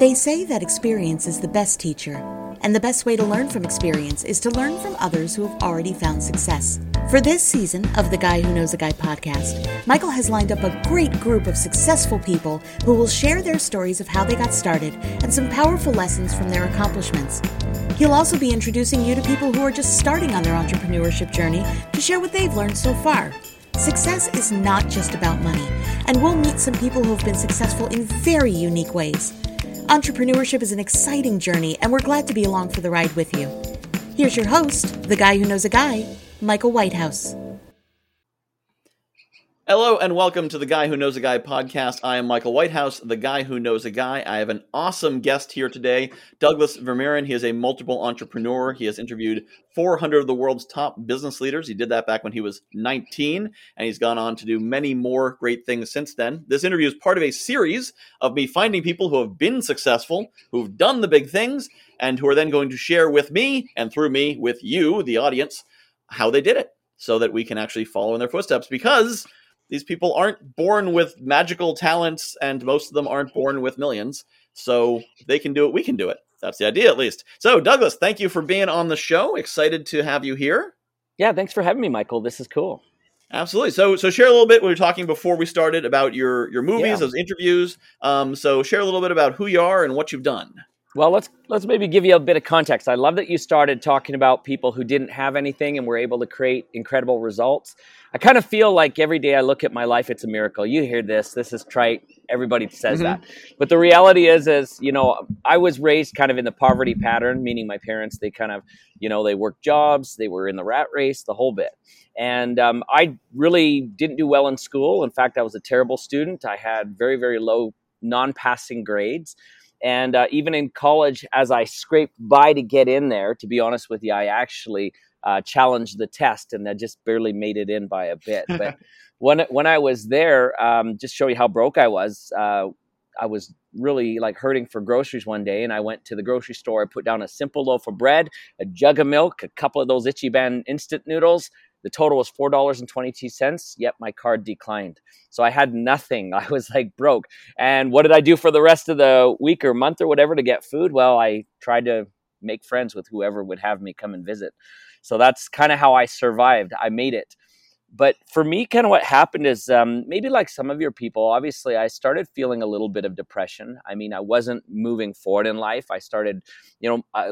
They say that experience is the best teacher, and the best way to learn from experience is to learn from others who have already found success. For this season of the Guy Who Knows a Guy podcast, Michael has lined up a great group of successful people who will share their stories of how they got started and some powerful lessons from their accomplishments. He'll also be introducing you to people who are just starting on their entrepreneurship journey to share what they've learned so far. Success is not just about money, and we'll meet some people who have been successful in very unique ways. Entrepreneurship is an exciting journey, and we're glad to be along for the ride with you. Here's your host, the guy who knows a guy, Michael Whitehouse. Hello, and welcome to the Guy Who Knows a Guy podcast. I am Michael Whitehouse, the guy who knows a guy. I have an awesome guest here today, Douglas Vermeeren. He is a multiple entrepreneur. He has interviewed 400 of the world's top business leaders. He did that back when he was 19, and he's gone on to do many more great things since then. This interview is part of a series of me finding people who have been successful, who've done the big things, and who are then going to share with me, and through me, with you, the audience, how they did it, so that we can actually follow in their footsteps, because these people aren't born with magical talents, and most of them aren't born with millions. So they can do it, we can do it. That's the idea, at least. So, Douglas, thank you for being on the show. Excited to have you here. Yeah, thanks for having me, Michael. This is cool. Absolutely. So share a little bit. We were talking before we started about your movies, those interviews. So share a little bit about who you are and what you've done. Well, let's maybe give you a bit of context. I love that you started talking about people who didn't have anything and were able to create incredible results. I kind of feel like every day I look at my life, it's a miracle. You hear this. This is trite. Everybody says that. But the reality is, you know, I was raised kind of in the poverty pattern, meaning my parents, they kind of, you know, they worked jobs. They were in the rat race, the whole bit. And I really didn't do well in school. In fact, I was a terrible student. I had very, very low non-passing grades. And even in college, as I scraped by to get in there, to be honest with you, I actually challenged the test, and I just barely made it in by a bit. But when I was there, just show you how broke I was really like hurting for groceries one day, and I went to the grocery store. I put down a simple loaf of bread, a jug of milk, a couple of those Ichiban instant noodles. The total was $4.22, yet my card declined. So I had nothing. I was like broke. And what did I do for the rest of the week or month or whatever to get food? Well, I tried to make friends with whoever would have me come and visit. So that's kind of how I survived. I made it. But for me, kind of what happened is maybe like some of your people, obviously, I started feeling a little bit of depression. I mean, I wasn't moving forward in life. I started,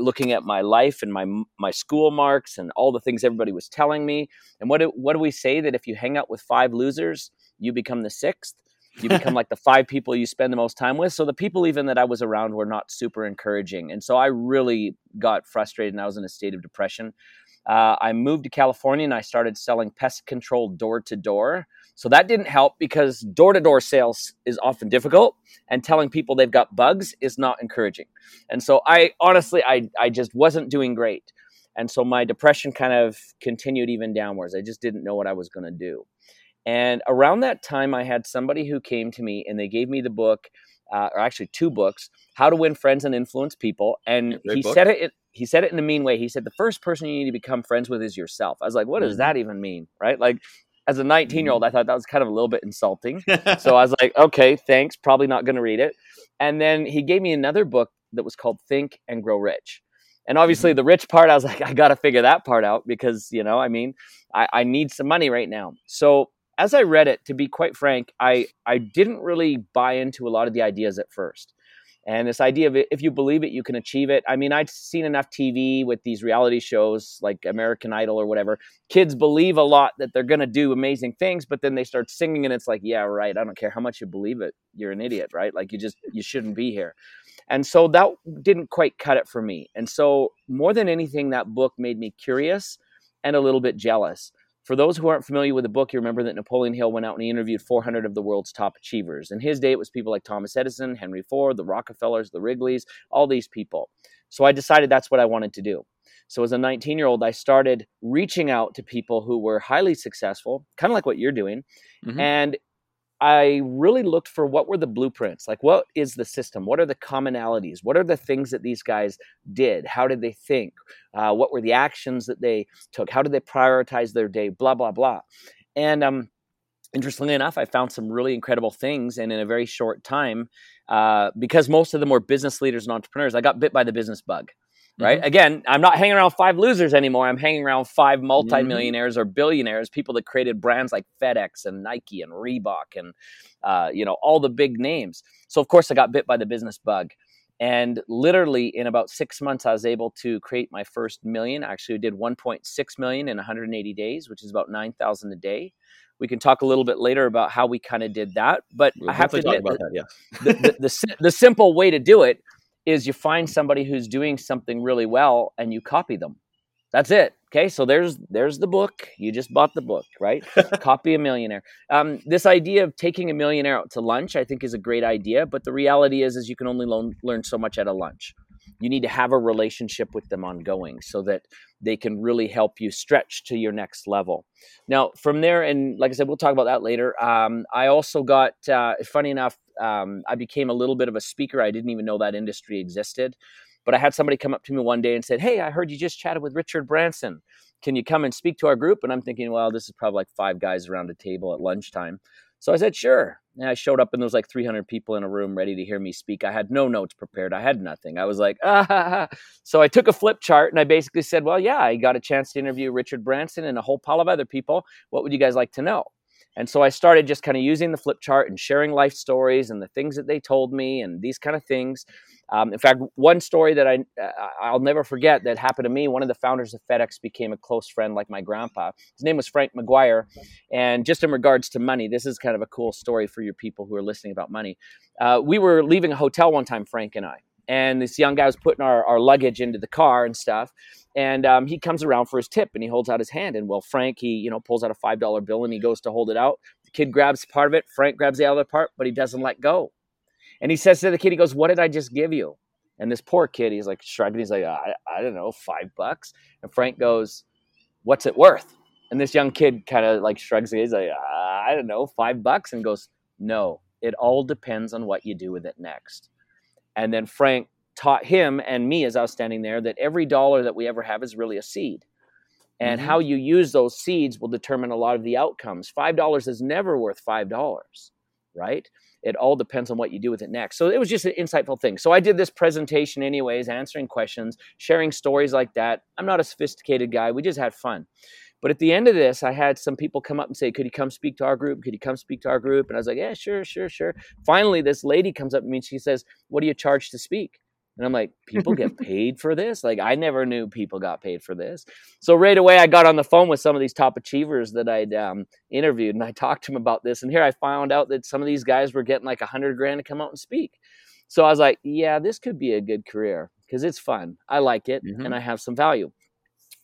looking at my life and my school marks and all the things everybody was telling me. And what do we say? That if you hang out with five losers, you become the sixth. You become like the five people you spend the most time with. So the people even that I was around were not super encouraging. And so I really got frustrated, and I was in a state of depression. I moved to California, and I started selling pest control door-to-door. So that didn't help, because door-to-door sales is often difficult, and telling people they've got bugs is not encouraging. And so I honestly, I just wasn't doing great. And so my depression kind of continued even downwards. I just didn't know what I was going to do. And around that time, I had somebody who came to me, and they gave me the book, or actually two books, How to Win Friends and Influence People. And he said it in a mean way. He said, the first person you need to become friends with is yourself. I was like, what does that even mean? Right? Like, as a 19-year-old, I thought that was kind of a little bit insulting. So I was like, okay, thanks. Probably not going to read it. And then he gave me another book that was called Think and Grow Rich. And obviously the rich part, I was like, I got to figure that part out, because, I need some money right now. So as I read it, to be quite frank, I didn't really buy into a lot of the ideas at first. And this idea of, if you believe it, you can achieve it. I mean, I'd seen enough TV with these reality shows like American Idol or whatever. Kids believe a lot that they're going to do amazing things, but then they start singing, and it's like, yeah, right. I don't care how much you believe it. You're an idiot, right? Like, you shouldn't be here. And so that didn't quite cut it for me. And so more than anything, that book made me curious and a little bit jealous. For those who aren't familiar with the book, you remember that Napoleon Hill went out and he interviewed 400 of the world's top achievers. In his day, it was people like Thomas Edison, Henry Ford, the Rockefellers, the Wrigleys, all these people. So I decided that's what I wanted to do. So as a 19-year-old, I started reaching out to people who were highly successful, kind of like what you're doing. Mm-hmm. And I really looked for, what were the blueprints? Like, what is the system? What are the commonalities? What are the things that these guys did? How did they think? What were the actions that they took? How did they prioritize their day? Blah, blah, blah. And interestingly enough, I found some really incredible things. And in a very short time, because most of them were business leaders and entrepreneurs, I got bit by the business bug, right? Mm-hmm. Again, I'm not hanging around five losers anymore. I'm hanging around five multimillionaires or billionaires, people that created brands like FedEx and Nike and Reebok and, all the big names. So of course I got bit by the business bug. And literally in about 6 months, I was able to create my first $1 million. Actually, we did 1.6 million in 180 days, which is about 9,000 a day. We can talk a little bit later about how we kind of did that. But I have to admit, the simple way to do it is you find somebody who's doing something really well and you copy them. That's it. Okay, so there's the book. You just bought the book, right? Copy a millionaire. This idea of taking a millionaire out to lunch, I think, is a great idea. But the reality is you can only learn so much at a lunch. You need to have a relationship with them ongoing so that they can really help you stretch to your next level. Now, from there, and like I said, we'll talk about that later. I also got, funny enough, I became a little bit of a speaker. I didn't even know that industry existed. But I had somebody come up to me one day and said, "Hey, I heard you just chatted with Richard Branson. Can you come and speak to our group?" And I'm thinking, well, this is probably like five guys around a table at lunchtime. So I said, sure. And I showed up and there was like 300 people in a room ready to hear me speak. I had no notes prepared. I had nothing. I was like, So I took a flip chart and I basically said, well, yeah, I got a chance to interview Richard Branson and a whole pile of other people. What would you guys like to know? And so I started just kind of using the flip chart and sharing life stories and the things that they told me and these kind of things. In fact, one story that I'll never forget that happened to me, one of the founders of FedEx became a close friend like my grandpa. His name was Frank McGuire. And just in regards to money, this is kind of a cool story for your people who are listening about money. We were leaving a hotel one time, Frank and I. And this young guy was putting our luggage into the car and stuff. And he comes around for his tip and he holds out his hand. And well, Frank, he pulls out a $5 bill and he goes to hold it out. The kid grabs part of it. Frank grabs the other part, but he doesn't let go. And he says to the kid, he goes, "What did I just give you?" And this poor kid, he's like shrugging. He's like, I don't know, $5. And Frank goes, "What's it worth?" And this young kid kind of like shrugs. He's like, I don't know, $5. And goes, "No, it all depends on what you do with it next." And then Frank taught him and me as I was standing there that every dollar that we ever have is really a seed. And how you use those seeds will determine a lot of the outcomes. $5 is never worth $5, right? It all depends on what you do with it next. So it was just an insightful thing. So I did this presentation anyways, answering questions, sharing stories like that. I'm not a sophisticated guy. We just had fun. But at the end of this, I had some people come up and say, "Could you come speak to our group? Could you come speak to our group?" And I was like, "Yeah, sure. Finally, this lady comes up to me and she says, "What do you charge to speak?" And I'm like, people get paid for this? Like, I never knew people got paid for this. So right away, I got on the phone with some of these top achievers that I'd interviewed, and I talked to them about this. And here I found out that some of these guys were getting like $100,000 to come out and speak. So I was like, yeah, this could be a good career because it's fun. I like it, and I have some value.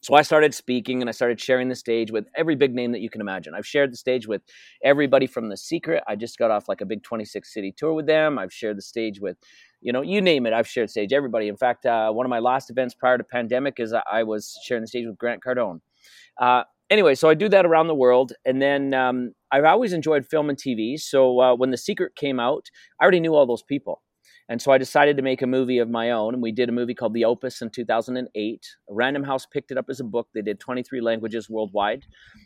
So I started speaking and I started sharing the stage with every big name that you can imagine. I've shared the stage with everybody from The Secret. I just got off like a big 26-city tour with them. I've shared the stage with, you name it. I've shared stage, everybody. In fact, one of my last events prior to pandemic is I was sharing the stage with Grant Cardone. Anyway, so I do that around the world. And then I've always enjoyed film and TV. So when The Secret came out, I already knew all those people. And so I decided to make a movie of my own. And we did a movie called The Opus in 2008. Random House picked it up as a book. They did 23 languages worldwide.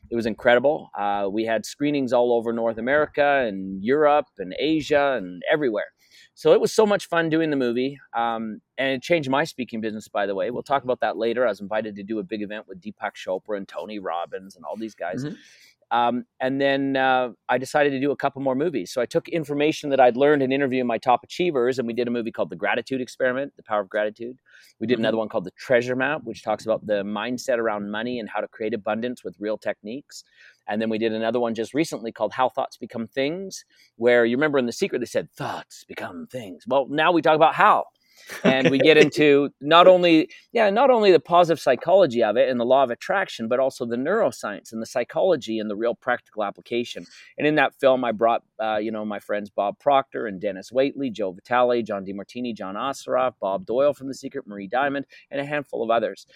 It was incredible. We had screenings all over North America and Europe and Asia and everywhere. So it was so much fun doing the movie. And it changed my speaking business, by the way. We'll talk about that later. I was invited to do a big event with Deepak Chopra and Tony Robbins and all these guys. And then I decided to do a couple more movies. So I took information that I'd learned in interviewing my top achievers, and we did a movie called The Gratitude Experiment, The Power of Gratitude. We did another one called The Treasure Map, which talks about the mindset around money and how to create abundance with real techniques. And then we did another one just recently called How Thoughts Become Things, where you remember in The Secret, they said, thoughts become things. Well, now we talk about how. And we get into not only the positive psychology of it and the law of attraction, but also the neuroscience and the psychology and the real practical application. And in that film, I brought, my friends Bob Proctor and Dennis Waitley, Joe Vitale, John DeMartini, John Ossoff, Bob Doyle from The Secret, Marie Diamond, and a handful of others.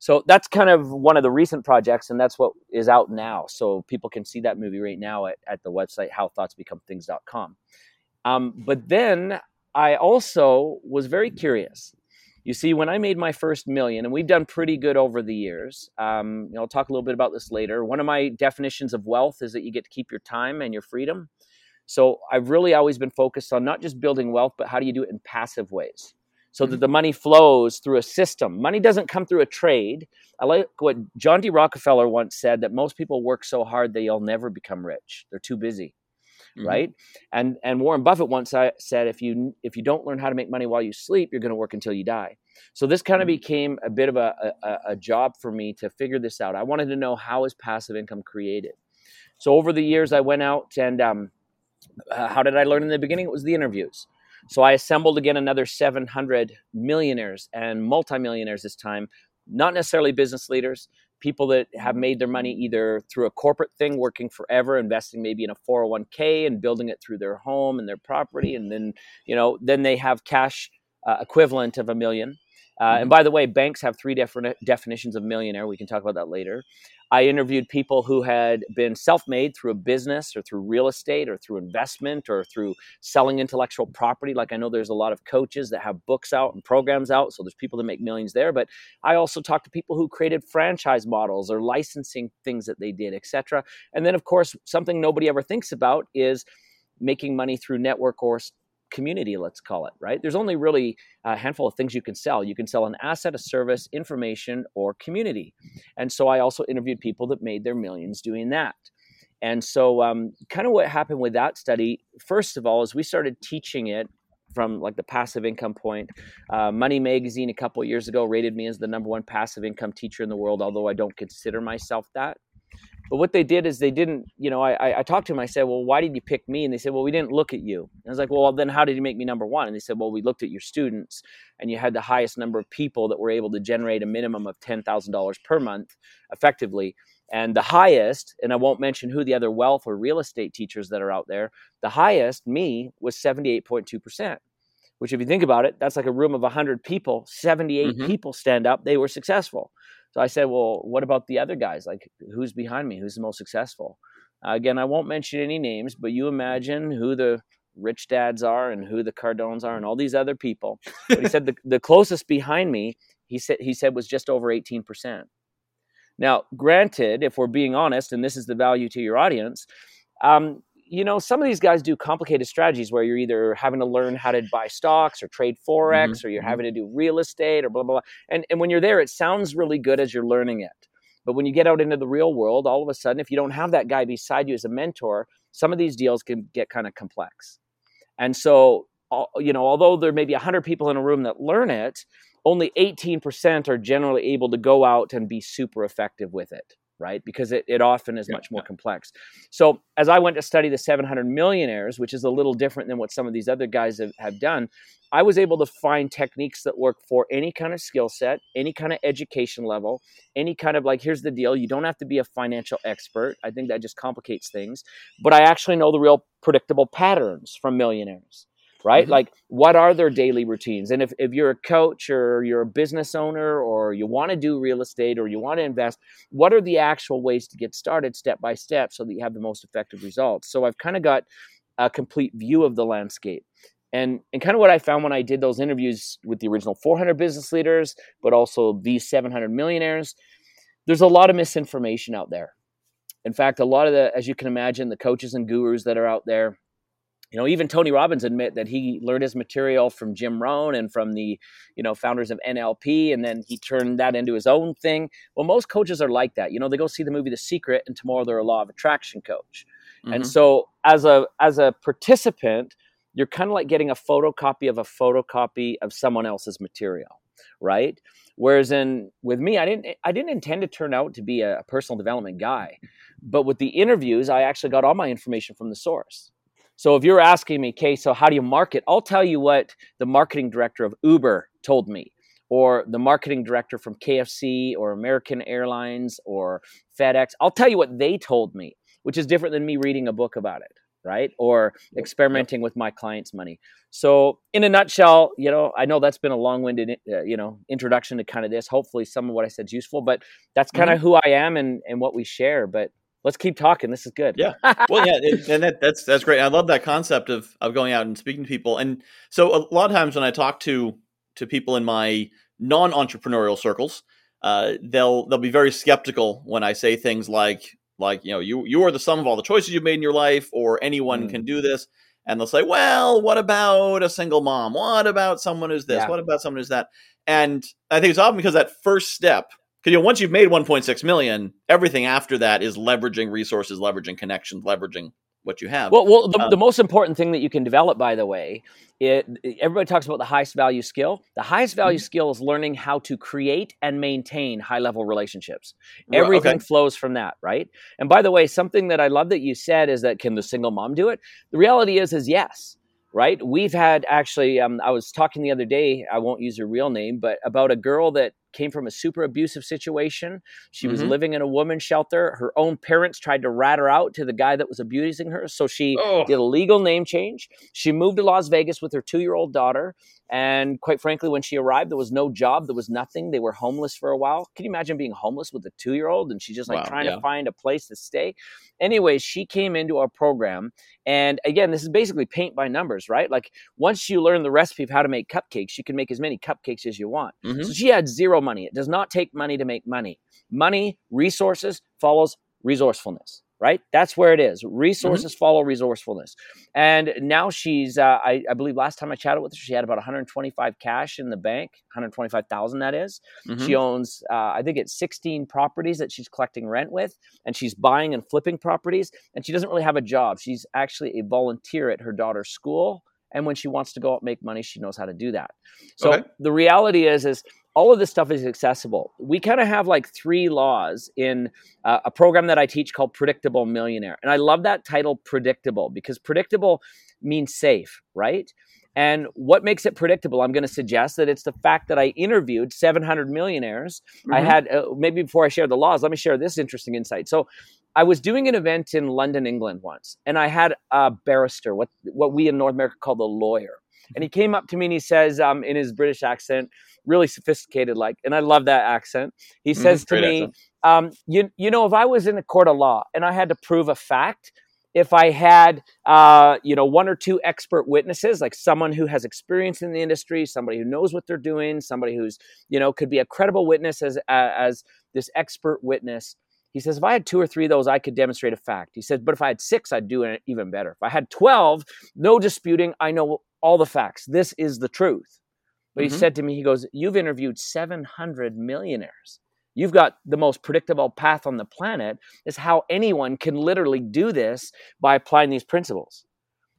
So that's kind of one of the recent projects, and that's what is out now. So people can see that movie right now at the website, howthoughtsbecomethings.com. But then I also was very curious. You see, when I made my first $1 million, and we've done pretty good over the years, I'll talk a little bit about this later. One of my definitions of wealth is that you get to keep your time and your freedom. So I've really always been focused on not just building wealth, but how do you do it in passive ways so that the money flows through a system. Money doesn't come through a trade. I like what John D. Rockefeller once said, that most people work so hard they'll never become rich. They're too busy. Right. And Warren Buffett once said, if you don't learn how to make money while you sleep, you're going to work until you die. So this kind of became a bit of a job for me to figure this out. I wanted to know, how is passive income created? So over the years, I went out and how did I learn in the beginning? It was the interviews. So I assembled again another 700 millionaires and multimillionaires this time, not necessarily business leaders, people that have made their money either through a corporate thing, working forever, investing maybe in a 401k and building it through their home and their property. And then, you know, then they have cash equivalent of $1 million. And by the way, banks have three different definitions of millionaire. We can talk about that later. I interviewed people who had been self-made through a business or through real estate or through investment or through selling intellectual property. Like, I know there's a lot of coaches that have books out and programs out, so there's people that make millions there. But I also talked to people who created franchise models or licensing things that they did, etc. And then, of course, something nobody ever thinks about is making money through network or community, let's call it, right? There's only really a handful of things you can sell. You can sell an asset, a service, information, or community. And so I also interviewed people that made their millions doing that. And so kind of what happened with that study, first of all, is we started teaching it from like the passive income point. Money Magazine a couple of years ago rated me as the #1 passive income teacher in the world, although I don't consider myself that. But what they did is they didn't, you know, I talked to them. I said, well, why did you pick me? And they said, well, we didn't look at you. And I was like, well, then how did you make me #1? And they said, well, we looked at your students, and you had the highest number of people that were able to generate a minimum of $10,000 per month effectively. And the highest, and I won't mention who the other wealth or real estate teachers that are out there, the highest, me, was 78.2%. Which, if you think about it, that's like a room of 100 people, 78 people stand up, they were successful. So I said, well, what about the other guys? Like, who's behind me? Who's the most successful? Again, I won't mention any names, but you imagine who the rich dads are and who the Cardones are and all these other people. But he said the closest behind me, he said was just over 18%. Now, granted, if we're being honest, and this is the value to your audience, you know, some of these guys do complicated strategies where you're either having to learn how to buy stocks or trade Forex or you're having to do real estate or blah, blah, blah. And when you're there, it sounds really good as you're learning it. But when you get out into the real world, all of a sudden, if you don't have that guy beside you as a mentor, some of these deals can get kind of complex. And so, you know, although there may be 100 people in a room that learn it, only 18% are generally able to go out and be super effective with it. Right? Because it often is much more complex. So as I went to study the 700 millionaires, which is a little different than what some of these other guys have done, I was able to find techniques that work for any kind of skill set, any kind of education level, any kind of, like, here's the deal. You don't have to be a financial expert. I think that just complicates things. But I actually know the real predictable patterns from millionaires. Right? Like, what are their daily routines? And if you're a coach or you're a business owner or you want to do real estate or you want to invest, what are the actual ways to get started step by step so that you have the most effective results? So I've kind of got a complete view of the landscape. And kind of what I found when I did those interviews with the original 400 business leaders, but also these 700 millionaires, there's a lot of misinformation out there. In fact, a lot of the, as you can imagine, the coaches and gurus that are out there, you know, even Tony Robbins admit that he learned his material from Jim Rohn and from the, you know, founders of NLP, and then he turned that into his own thing. Well, most coaches are like that. You know, they go see the movie The Secret, and tomorrow they're a law of attraction coach. And so as a participant, you're kind of like getting a photocopy of someone else's material, right? Whereas with me, I didn't intend to turn out to be a personal development guy. But with the interviews, I actually got all my information from the source. So if you're asking me, okay, so how do you market? I'll tell you what the marketing director of Uber told me, or the marketing director from KFC or American Airlines or FedEx. I'll tell you what they told me, which is different than me reading a book about it, right? Or experimenting with my clients' money. So in a nutshell, you know, I know that's been a long-winded, introduction to kind of this. Hopefully some of what I said is useful, but that's kind of who I am and what we share. But let's keep talking. This is good. Yeah. Well, yeah. That's great. I love that concept of going out and speaking to people. And so a lot of times when I talk to people in my non-entrepreneurial circles, they'll be very skeptical when I say things like, like, you know, you are the sum of all the choices you've made in your life, or anyone can do this. And they'll say, well, what about a single mom? What about someone who's this? Yeah. What about someone who's that? And I think it's often because that first step, because, you know, once you've made 1.6 million, everything after that is leveraging resources, leveraging connections, leveraging what you have. Well, the most important thing that you can develop, by the way, everybody talks about the highest value skill. The highest value skill is learning how to create and maintain high level relationships. Everything flows from that, right? And by the way, something that I love that you said is that, can the single mom do it? The reality is yes, right? We've had actually, I was talking the other day, I won't use her real name, but about a girl that came from a super abusive situation. She was living in a woman's shelter. Her own parents tried to rat her out to the guy that was abusing her. So she did a legal name change. She moved to Las Vegas with her 2-year-old daughter. And quite frankly, when she arrived, there was no job. There was nothing. They were homeless for a while. Can you imagine being homeless with a 2-year-old? And she's just like trying to find a place to stay. Anyways, she came into our program. And again, this is basically paint by numbers, right? Like, once you learn the recipe of how to make cupcakes, you can make as many cupcakes as you want. So she had zero money. It does not take money to make money. Money, resources follows resourcefulness, right? That's where it is. Resources follow resourcefulness. And now she's, I believe last time I chatted with her, she had about 125 cash in the bank, 125,000 that is. She owns, I think it's 16 properties that she's collecting rent with, and she's buying and flipping properties. And she doesn't really have a job. She's actually a volunteer at her daughter's school. And when she wants to go out and make money, she knows how to do that. So the reality is all of this stuff is accessible. We kind of have like 3 laws in a program that I teach called Predictable Millionaire. And I love that title, Predictable, because predictable means safe, right? And what makes it predictable? I'm going to suggest that it's the fact that I interviewed 700 millionaires. I had, maybe before I share the laws, let me share this interesting insight. So I was doing an event in London, England once, and I had a barrister, what we in North America call the lawyer. And he came up to me and he says, in his British accent, really sophisticated, like, and I love that accent. He says to me, you know, if I was in a court of law and I had to prove a fact, if I had, you know, 1 or 2 expert witnesses, like someone who has experience in the industry, somebody who knows what they're doing, somebody who's, you know, could be a credible witness as this expert witness. He says, if I had 2 or 3 of those, I could demonstrate a fact. He said, but if I had 6, I'd do it even better. If I had 12, no disputing, I know all the facts. This is the truth. But he said to me, he goes, you've interviewed 700 millionaires. You've got the most predictable path on the planet. Is how anyone can literally do this by applying these principles.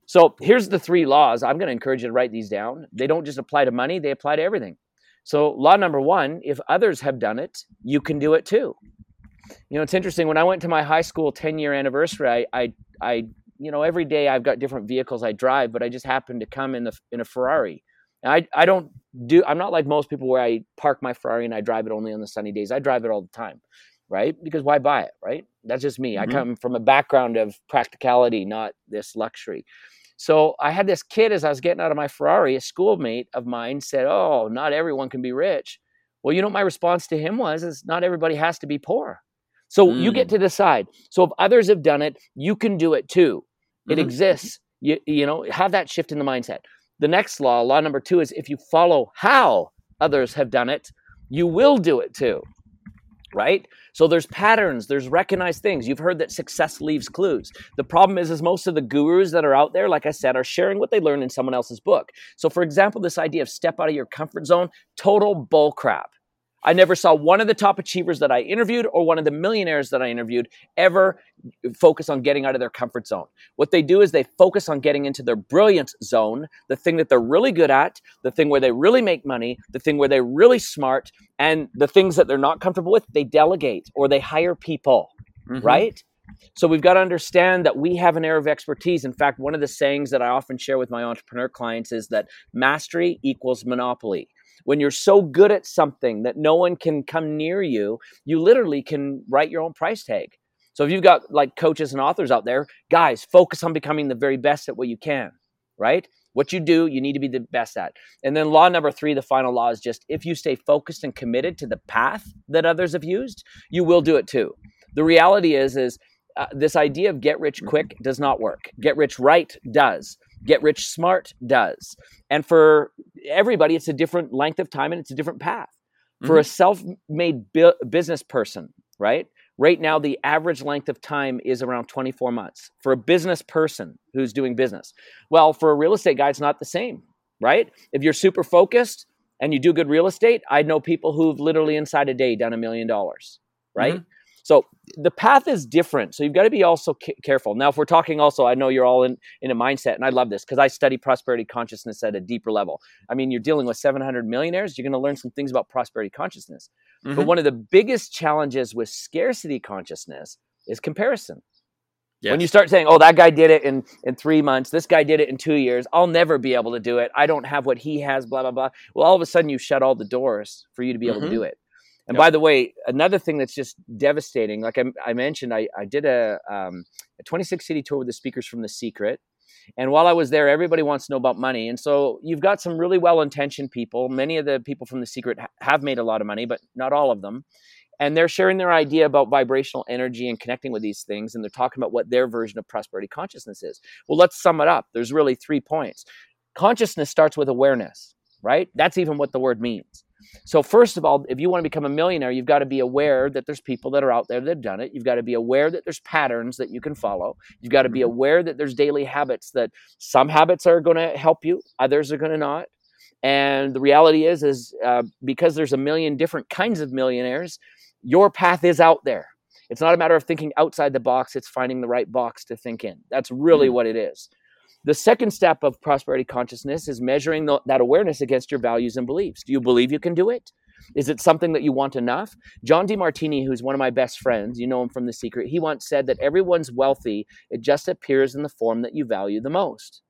So here's the 3 laws. I'm going to encourage you to write these down. They don't just apply to money. They apply to everything. So law number 1, if others have done it, you can do it too. You know, it's interesting. When I went to my high school 10-year anniversary, I you know, every day I've got different vehicles I drive, but I just happened to come in a Ferrari. Now, I'm not like most people where I park my Ferrari and I drive it only on the sunny days. I drive it all the time, right? Because why buy it, right? That's just me. I come from a background of practicality, not this luxury. So I had this kid, as I was getting out of my Ferrari, a schoolmate of mine said, oh, not everyone can be rich. Well, you know what my response to him was, is not everybody has to be poor. So you get to decide. So if others have done it, you can do it too. It exists. You know, have that shift in the mindset. The next law number 2, is if you follow how others have done it, you will do it too, right? So there's patterns, there's recognized things. You've heard that success leaves clues. The problem is most of the gurus that are out there, like I said, are sharing what they learned in someone else's book. So for example, this idea of step out of your comfort zone, total bull crap. I never saw one of the top achievers that I interviewed or one of the millionaires that I interviewed ever focus on getting out of their comfort zone. What they do is they focus on getting into their brilliance zone, the thing that they're really good at, the thing where they really make money, the thing where they're really smart, and the things that they're not comfortable with, they delegate or they hire people, right? So we've got to understand that we have an area of expertise. In fact, one of the sayings that I often share with my entrepreneur clients is that mastery equals monopoly. When you're so good at something that no one can come near you, you literally can write your own price tag. So if you've got like coaches and authors out there, guys, focus on becoming the very best at what you can, right? What you do, you need to be the best at. And then law number 3, the final law is just if you stay focused and committed to the path that others have used, you will do it too. The reality is this idea of get rich quick does not work. Get rich right does. Get rich smart does. And for everybody, it's a different length of time and it's a different path. For a self-made business person, right? Right now, the average length of time is around 24 months for a business person who's doing business. Well, for a real estate guy, it's not the same, right? If you're super focused and you do good real estate, I know people who've literally inside a day done $1 million, right? Mm-hmm. So the path is different. So you've got to be also careful. Now, if we're talking also, I know you're all in a mindset, and I love this because I study prosperity consciousness at a deeper level. I mean, you're dealing with 700 millionaires. You're going to learn some things about prosperity consciousness. Mm-hmm. But one of the biggest challenges with scarcity consciousness is comparison. Yes. When you start saying, oh, that guy did it in 3 months. This guy did it in 2 years. I'll never be able to do it. I don't have what he has, blah, blah, blah. Well, all of a sudden you shut all the doors for you to be able to do it. And by the way, another thing that's just devastating, like I mentioned, I did a 26-city tour with the speakers from The Secret. And while I was there, everybody wants to know about money. And so you've got some really well-intentioned people. Many of the people from The Secret have made a lot of money, but not all of them. And they're sharing their idea about vibrational energy and connecting with these things. And they're talking about what their version of prosperity consciousness is. Well, let's sum it up. There's really 3 points. Consciousness starts with awareness, right? That's even what the word means. So first of all, if you want to become a millionaire, you've got to be aware that there's people that are out there that have done it. You've got to be aware that there's patterns that you can follow. You've got to be aware that there's daily habits, that some habits are going to help you, others are going to not. And the reality is because there's 1 million different kinds of millionaires, your path is out there. It's not a matter of thinking outside the box. It's finding the right box to think in. That's really what it is. The second step of prosperity consciousness is measuring that awareness against your values and beliefs. Do you believe you can do it? Is it something that you want enough? John DeMartini, who's one of my best friends, you know him from The Secret, he once said that everyone's wealthy, it just appears in the form that you value the most.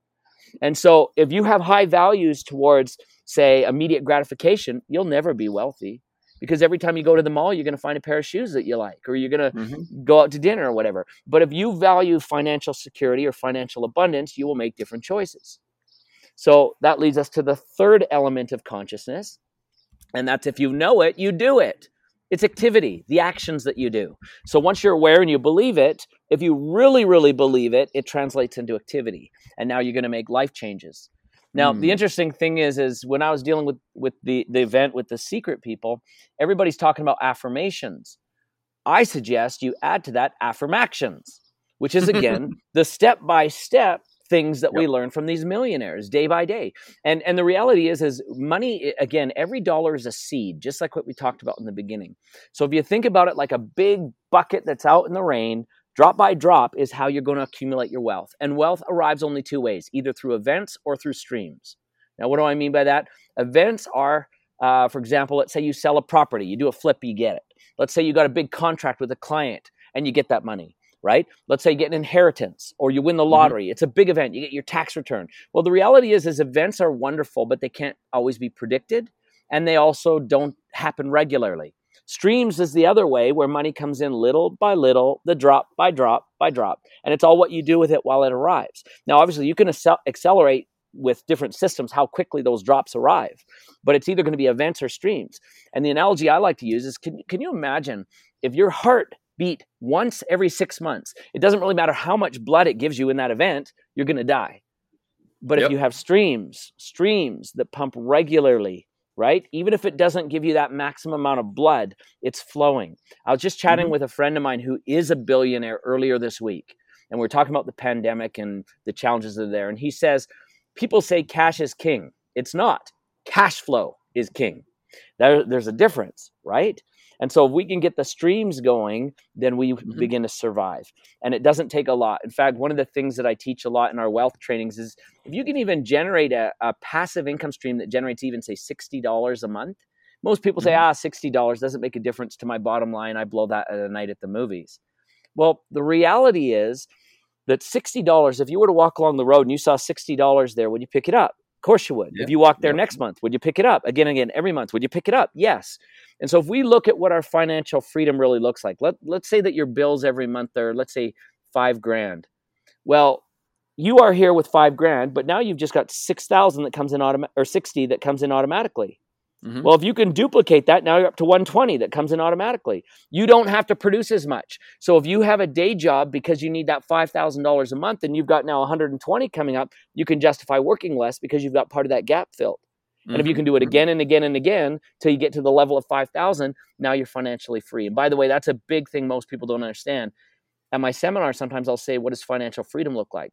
And so if you have high values towards, say, immediate gratification, you'll never be wealthy. Because every time you go to the mall, you're going to find a pair of shoes that you like, or you're going to go out to dinner or whatever. But if you value financial security or financial abundance, you will make different choices. So that leads us to the third element of consciousness. And that's if you know it, you do it. It's activity, the actions that you do. So once you're aware and you believe it, if you really, really believe it, it translates into activity. And now you're going to make life changes. Now, the interesting thing is when I was dealing with the event with The Secret people, everybody's talking about affirmations. I suggest you add to that affirmactions, which is, again, the step-by-step things that we learn from these millionaires day by day. And the reality is money, again, every dollar is a seed, just like what we talked about in the beginning. So if you think about it like a big bucket that's out in the rain, drop by drop is how you're going to accumulate your wealth. And wealth arrives only 2 ways, either through events or through streams. Now, what do I mean by that? Events are, for example, let's say you sell a property, you do a flip, you get it. Let's say you got a big contract with a client and you get that money, right? Let's say you get an inheritance or you win the lottery. It's a big event. You get your tax return. Well, the reality is events are wonderful, but they can't always be predicted. And they also don't happen regularly. Streams is the other way where money comes in little by little, the drop by drop by drop. And it's all what you do with it while it arrives. Now, obviously, you can accelerate with different systems how quickly those drops arrive. But it's either going to be events or streams. And the analogy I like to use is, can you imagine if your heart beat once every 6 months? It doesn't really matter how much blood it gives you in that event, you're going to die. But if you have streams that pump regularly, right? Even if it doesn't give you that maximum amount of blood, it's flowing. I was just chatting with a friend of mine who is a billionaire earlier this week. And we were talking about the pandemic and the challenges that are there. And he says, people say cash is king. It's not. Cash flow is king. There's a difference, right? And so if we can get the streams going, then we begin to survive. And it doesn't take a lot. In fact, one of the things that I teach a lot in our wealth trainings is if you can even generate a passive income stream that generates even, say, $60 a month, most people say, $60 doesn't make a difference to my bottom line. I blow that at a night at the movies. Well, the reality is that $60, if you were to walk along the road and you saw $60 there, would you pick it up? Of course you would. Yeah. If you walk there next month, would you pick it up? Again, every month, would you pick it up? Yes. And so if we look at what our financial freedom really looks like, let's say that your bills every month are, let's say, $5,000. Well, you are here with $5,000, but now you've just got 6,000 that comes in or 60 that comes in automatically. Mm-hmm. Well, if you can duplicate that, now you're up to 120 that comes in automatically. You don't have to produce as much. So if you have a day job because you need that $5,000 a month and you've got now 120 coming up, you can justify working less because you've got part of that gap filled. And if you can do it again and again and again till you get to the level of 5,000, now you're financially free. And by the way, that's a big thing most people don't understand. At my seminar, sometimes I'll say, what does financial freedom look like?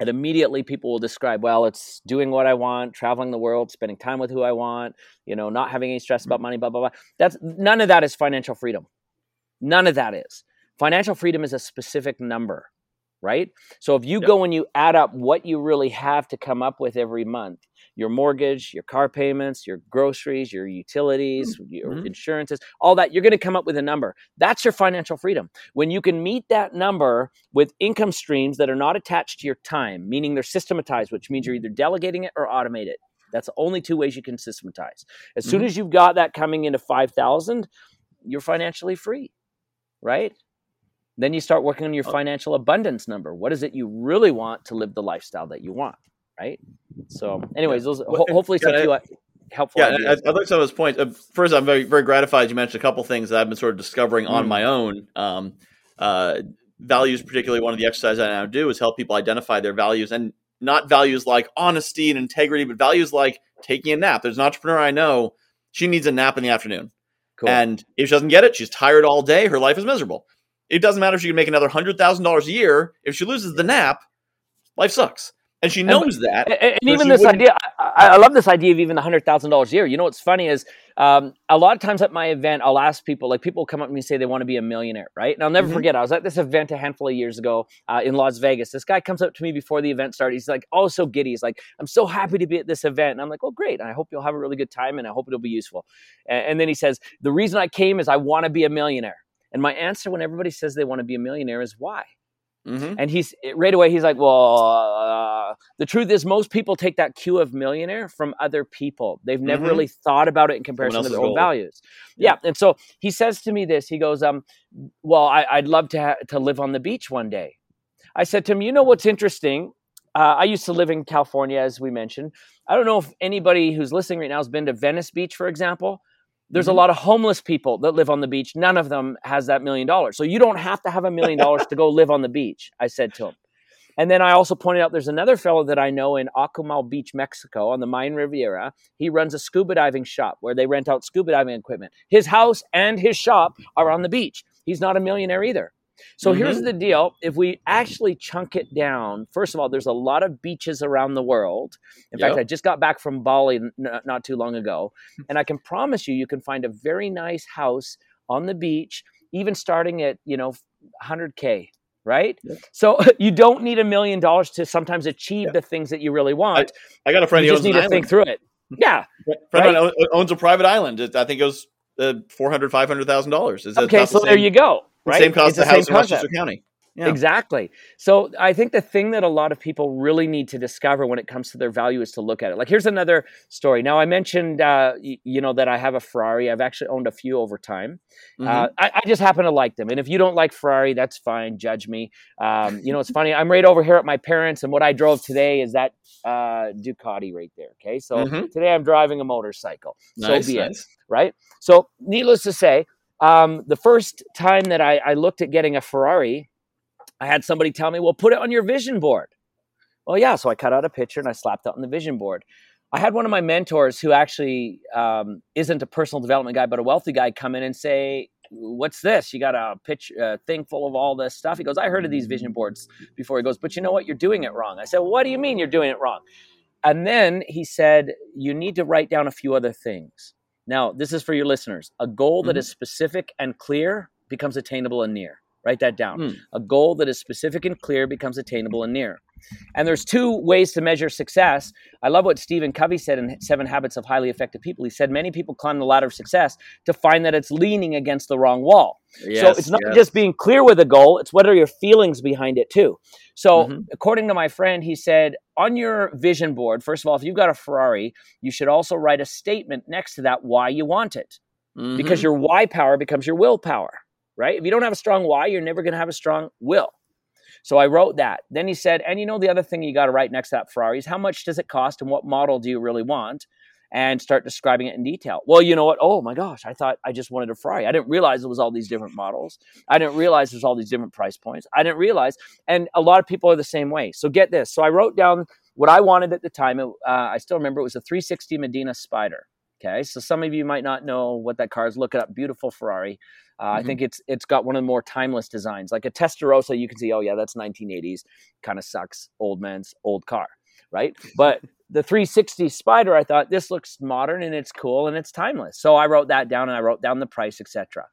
And immediately people will describe, well, it's doing what I want, traveling the world, spending time with who I want, you know, not having any stress about money, blah, blah, blah. None of that is financial freedom. None of that is. Financial freedom is a specific number, right? So if you go and you add up what you really have to come up with every month, your mortgage, your car payments, your groceries, your utilities, your insurances, all that, you're going to come up with a number. That's your financial freedom. When you can meet that number with income streams that are not attached to your time, meaning they're systematized, which means you're either delegating it or automate it. That's the only two ways you can systematize. As soon as you've got that coming into 5,000, you're financially free, right? Then you start working on your financial abundance number. What is it you really want to live the lifestyle that you want? Right. So anyways, those hopefully some of you are helpful. Yeah, I like some of those points. First, I'm very, very gratified you mentioned a couple of things that I've been sort of discovering on my own. Values, particularly one of the exercises I now do is help people identify their values, and not values like honesty and integrity, but values like taking a nap. There's an entrepreneur I know, she needs a nap in the afternoon. Cool. And if she doesn't get it, she's tired all day. Her life is miserable. It doesn't matter if she can make another $100,000 a year. If she loses the nap, life sucks. And she knows that. And even this idea, I love this idea of even $100,000 a year. You know, what's funny is a lot of times at my event, I'll ask people, like people come up to me and say they want to be a millionaire, right? And I'll never forget, I was at this event a handful of years ago in Las Vegas. This guy comes up to me before the event started. He's like, oh, so giddy. He's like, I'm so happy to be at this event. And I'm like, well, great. I hope you'll have a really good time and I hope it'll be useful. And then he says, the reason I came is I want to be a millionaire. And my answer when everybody says they want to be a millionaire is why? And he's like, well, the truth is most people take that cue of millionaire from other people. They've never really thought about it in comparison to their own values. Yeah. And so he says to me this, he goes, well, I'd love to live on the beach one day. I said to him, you know, what's interesting. I used to live in California, as we mentioned. I don't know if anybody who's listening right now has been to Venice Beach, for example. There's a lot of homeless people that live on the beach. None of them has that $1 million. So you don't have to have $1 million to go live on the beach, I said to him. And then I also pointed out there's another fellow that I know in Acumal Beach, Mexico, on the Mayan Riviera. He runs a scuba diving shop where they rent out scuba diving equipment. His house and his shop are on the beach. He's not a millionaire either. So here's the deal. If we actually chunk it down, first of all, there's a lot of beaches around the world. In fact, I just got back from Bali not too long ago. And I can promise you, you can find a very nice house on the beach, even starting at, you know, 100K, right? So you don't need $1 million to sometimes achieve the things that you really want. I got a friend who owns an island. You just need to think through it. Yeah. Friend of mine owns a private island. I think it was $400,000, $500,000. Okay, so there you go. Right? Same cost as the house in Rochester County. Yeah. Exactly. So I think the thing that a lot of people really need to discover when it comes to their value is to look at it. Like, here's another story. Now, I mentioned, you know, that I have a Ferrari. I've actually owned a few over time. I just happen to like them. And if you don't like Ferrari, that's fine. Judge me. You know, it's funny. I'm right over here at my parents. And what I drove today is that Ducati right there. Okay. So today I'm driving a motorcycle. Nice, so be it. Right. So needless to say, the first time that I looked at getting a Ferrari, I had somebody tell me, well, put it on your vision board. Well, yeah. So I cut out a picture and I slapped it on the vision board. I had one of my mentors who actually isn't a personal development guy, but a wealthy guy, come in and say, what's this? You got a thing full of all this stuff. He goes, I heard of these vision boards before. He goes, but you know what? You're doing it wrong. I said, what do you mean you're doing it wrong? And then he said, you need to write down a few other things. Now, this is for your listeners. A goal that is specific and clear becomes attainable and near. Write that down. A goal that is specific and clear becomes attainable and near. And there's two ways to measure success. I love what Stephen Covey said in 7 Habits of Highly Effective People. He said many people climb the ladder of success to find that it's leaning against the wrong wall. So it's not just being clear with a goal. It's what are your feelings behind it too. So according to my friend, he said on your vision board, first of all, if you've got a Ferrari, you should also write a statement next to that why you want it. Because your why power becomes your willpower, right? If you don't have a strong why, you're never going to have a strong will. So I wrote that. Then he said, and you know, the other thing you got to write next to that Ferrari is how much does it cost and what model do you really want? And start describing it in detail. Well, you know what? Oh my gosh, I thought I just wanted a Ferrari. I didn't realize it was all these different models. I didn't realize there's all these different price points. I didn't realize. And a lot of people are the same way. So get this. So I wrote down what I wanted at the time, I still remember, it was a 360 Medina Spider. Okay, so some of you might not know what that car is. Look it up. Beautiful Ferrari. I think it's got one of the more timeless designs. Like a Testarossa, you can see, oh yeah, that's 1980s. Kind of sucks. Old man's old car, right? But the 360 Spider, I thought, this looks modern and it's cool and it's timeless. So I wrote that down and I wrote down the price, etc.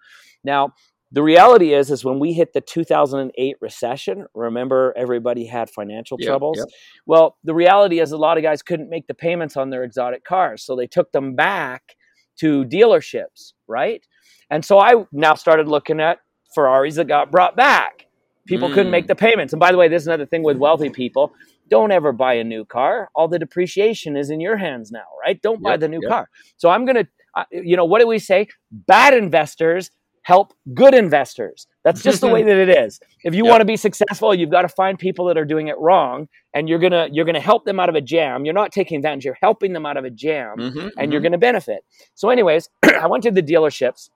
Now, the reality is when we hit the 2008 recession, remember everybody had financial troubles? Yep. Well, the reality is a lot of guys couldn't make the payments on their exotic cars. So they took them back to dealerships, right? And so I now started looking at Ferraris that got brought back. People couldn't make the payments. And by the way, there's another thing with wealthy people. Don't ever buy a new car. All the depreciation is in your hands now, right? Don't buy the new car. So I'm going to, what do we say? Bad investors help good investors. That's just the way that it is. If you want to be successful, you've got to find people that are doing it wrong, and you're gonna help them out of a jam. You're not taking advantage. You're helping them out of a jam, and you're gonna benefit. So, anyways, I went to the dealerships.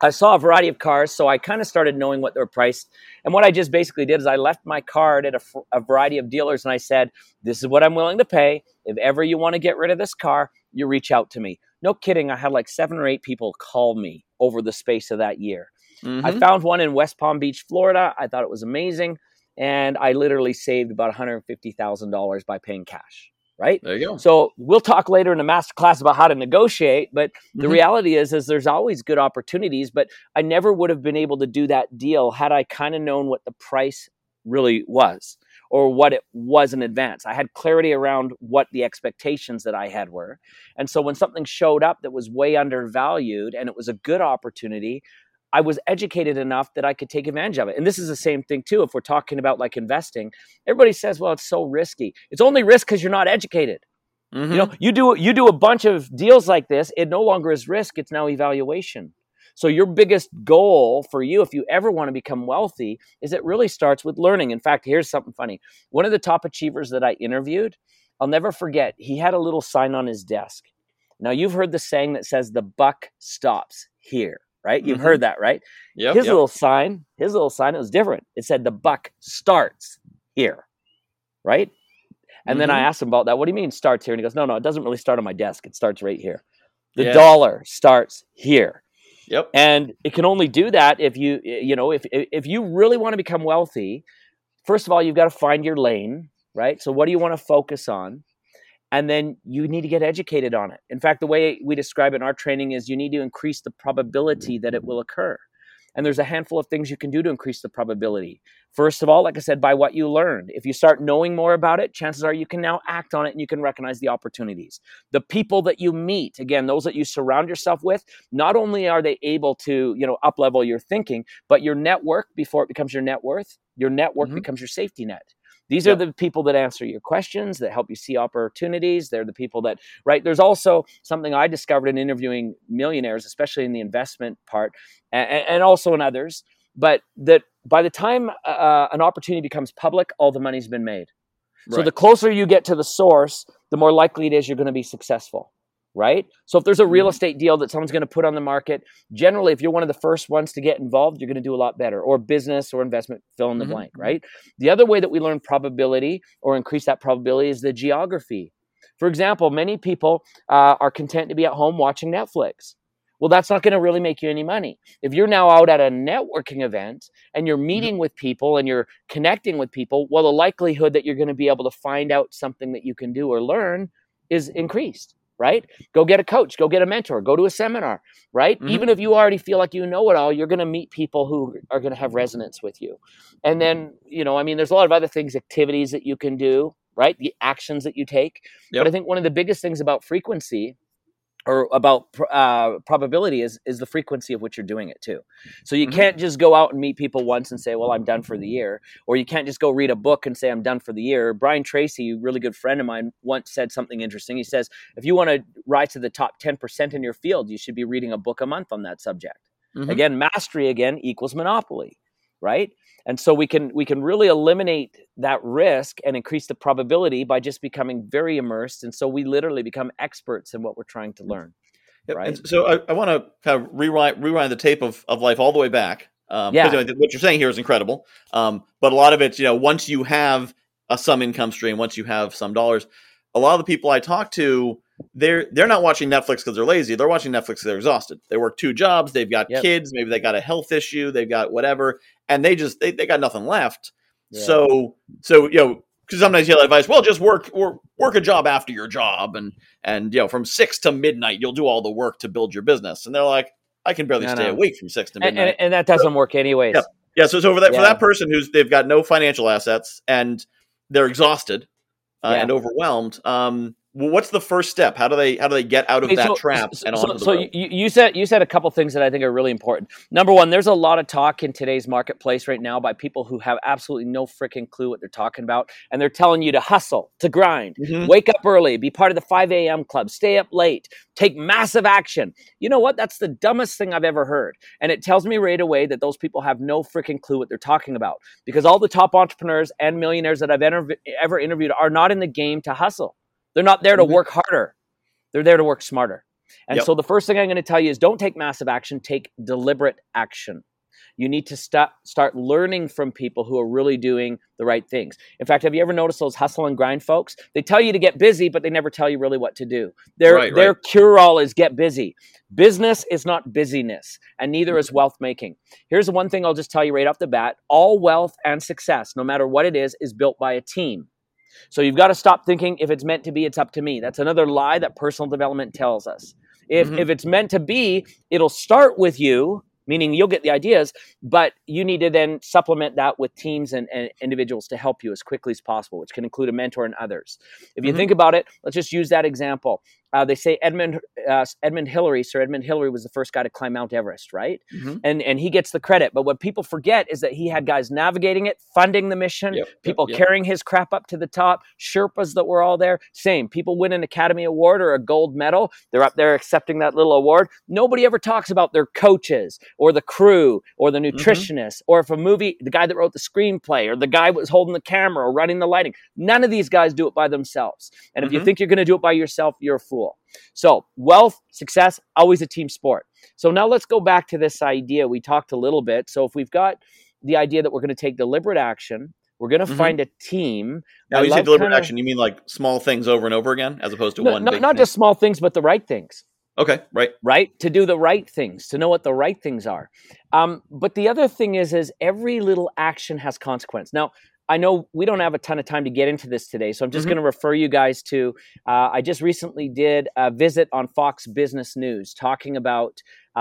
I saw a variety of cars, so I kind of started knowing what they were priced. And what I just basically did is I left my card at a variety of dealers, and I said, "This is what I'm willing to pay. If ever you want to get rid of this car, you reach out to me." No kidding. I had like 7 or 8 people call me over the space of that year. I found one in West Palm Beach, Florida. I thought it was amazing. And I literally saved about $150,000 by paying cash, right? There you go. So we'll talk later in the masterclass about how to negotiate. But the reality is there's always good opportunities. But I never would have been able to do that deal had I kind of known what the price really was or what it was in advance. I had clarity around what the expectations that I had were. And so when something showed up that was way undervalued and it was a good opportunity, I was educated enough that I could take advantage of it. And this is the same thing too. If we're talking about like investing, everybody says, well, it's so risky. It's only risk because you're not educated. You do a bunch of deals like this, it no longer is risk, it's now evaluation. So your biggest goal for you, if you ever want to become wealthy, is it really starts with learning. In fact, here's something funny. One of the top achievers that I interviewed, I'll never forget, he had a little sign on his desk. Now, you've heard the saying that says the buck stops here, right? You've heard that, right? Yep, his little sign, it was different. It said the buck starts here, right? And then I asked him about that. What do you mean starts here? And he goes, no, it doesn't really start on my desk. It starts right here. The dollar starts here. Yep. And it can only do that if you you really want to become wealthy. First of all, you've got to find your lane, right? So what do you want to focus on? And then you need to get educated on it. In fact, the way we describe it in our training is you need to increase the probability that it will occur. And there's a handful of things you can do to increase the probability. First of all, like I said, by what you learned. If you start knowing more about it, chances are you can now act on it and you can recognize the opportunities. The people that you meet, again, those that you surround yourself with, not only are they able to, up-level your thinking, but your network, before it becomes your net worth, your network becomes your safety net. These are the people that answer your questions, that help you see opportunities. They're the people that, right? There's also something I discovered in interviewing millionaires, especially in the investment part and also in others, but that by the time an opportunity becomes public, all the money's been made. Right. So the closer you get to the source, the more likely it is you're going to be successful, right? So if there's a real estate deal that someone's going to put on the market, generally, if you're one of the first ones to get involved, you're going to do a lot better, or business or investment, fill in the blank, right? The other way that we learn probability or increase that probability is the geography. For example, many people are content to be at home watching Netflix. Well, that's not going to really make you any money. If you're now out at a networking event and you're meeting with people and you're connecting with people, well, the likelihood that you're going to be able to find out something that you can do or learn is increased. Right? Go get a coach, go get a mentor, go to a seminar, right? Even if you already feel like you know it all, you're going to meet people who are going to have resonance with you. And then, there's a lot of other things, activities that you can do, right? The actions that you take. Yep. But I think one of the biggest things about frequency or about probability is the frequency of which you're doing it too. So you can't just go out and meet people once and say, well, I'm done for the year. Or you can't just go read a book and say, I'm done for the year. Brian Tracy, a really good friend of mine, once said something interesting. He says, if you want to rise to the top 10% in your field, you should be reading a book a month on that subject. Again, mastery equals monopoly, right? And so we can really eliminate that risk and increase the probability by just becoming very immersed. And so we literally become experts in what we're trying to learn. Yep. Right. And so I want to kind of rewind the tape of life all the way back. What you're saying here is incredible. But a lot of it, once you have some income stream once you have some dollars. A lot of the people I talk to, they're not watching Netflix because they're lazy. They're watching Netflix because they're exhausted. They work two jobs. They've got kids. Maybe they got a health issue. They've got whatever. And they got nothing left. Yeah. So, you know, because sometimes you have advice, well, just work a job after your job. And, you know, from 6 to midnight, you'll do all the work to build your business. And they're like, I can barely stay awake from 6 to midnight. And that doesn't work anyways. Yeah. So for that person who's, they've got no financial assets and they're exhausted and overwhelmed. What's the first step? How do they get out of that trap? You said a couple things that I think are really important. Number one, there's a lot of talk in today's marketplace right now by people who have absolutely no freaking clue what they're talking about, and they're telling you to hustle, to grind, wake up early, be part of the 5 a.m. club, stay up late, take massive action. You know what? That's the dumbest thing I've ever heard, and it tells me right away that those people have no freaking clue what they're talking about, because all the top entrepreneurs and millionaires that I've ever interviewed are not in the game to hustle. They're not there to work harder. They're there to work smarter. And so the first thing I'm going to tell you is don't take massive action, take deliberate action. You need to start learning from people who are really doing the right things. In fact, have you ever noticed those hustle and grind folks? They tell you to get busy, but they never tell you really what to do. Their cure-all is get busy. Business is not busyness, and neither is wealth making. Here's the one thing I'll just tell you right off the bat. All wealth and success, no matter what it is built by a team. So you've got to stop thinking if it's meant to be, it's up to me. That's another lie that personal development tells us. If it's meant to be, it'll start with you, meaning you'll get the ideas, but you need to then supplement that with teams and individuals to help you as quickly as possible, which can include a mentor and others. If you think about it, let's just use that example. They say Sir Edmund Hillary was the first guy to climb Mount Everest, right? And he gets the credit. But what people forget is that he had guys navigating it, funding the mission, people carrying his crap up to the top, Sherpas that were all there. Same. People win an Academy Award or a gold medal. They're up there accepting that little award. Nobody ever talks about their coaches or the crew or the nutritionist or if a movie, the guy that wrote the screenplay or the guy was holding the camera or running the lighting. None of these guys do it by themselves. And if you think you're going to do it by yourself, you're a fool. So wealth, success, always a team sport. So now let's go back to this idea we talked a little bit. So if we've got the idea that we're going to take deliberate action, we're going to find a team. Now you say deliberate action, you mean like small things over and over again as opposed to one big thing? Not just small things, but the right things. Okay, right. Right? To do the right things, to know what the right things are. But the other thing is every little action has consequence. Now, I know we don't have a ton of time to get into this today, so I'm just going to refer you guys to, I just recently did a visit on Fox Business News talking about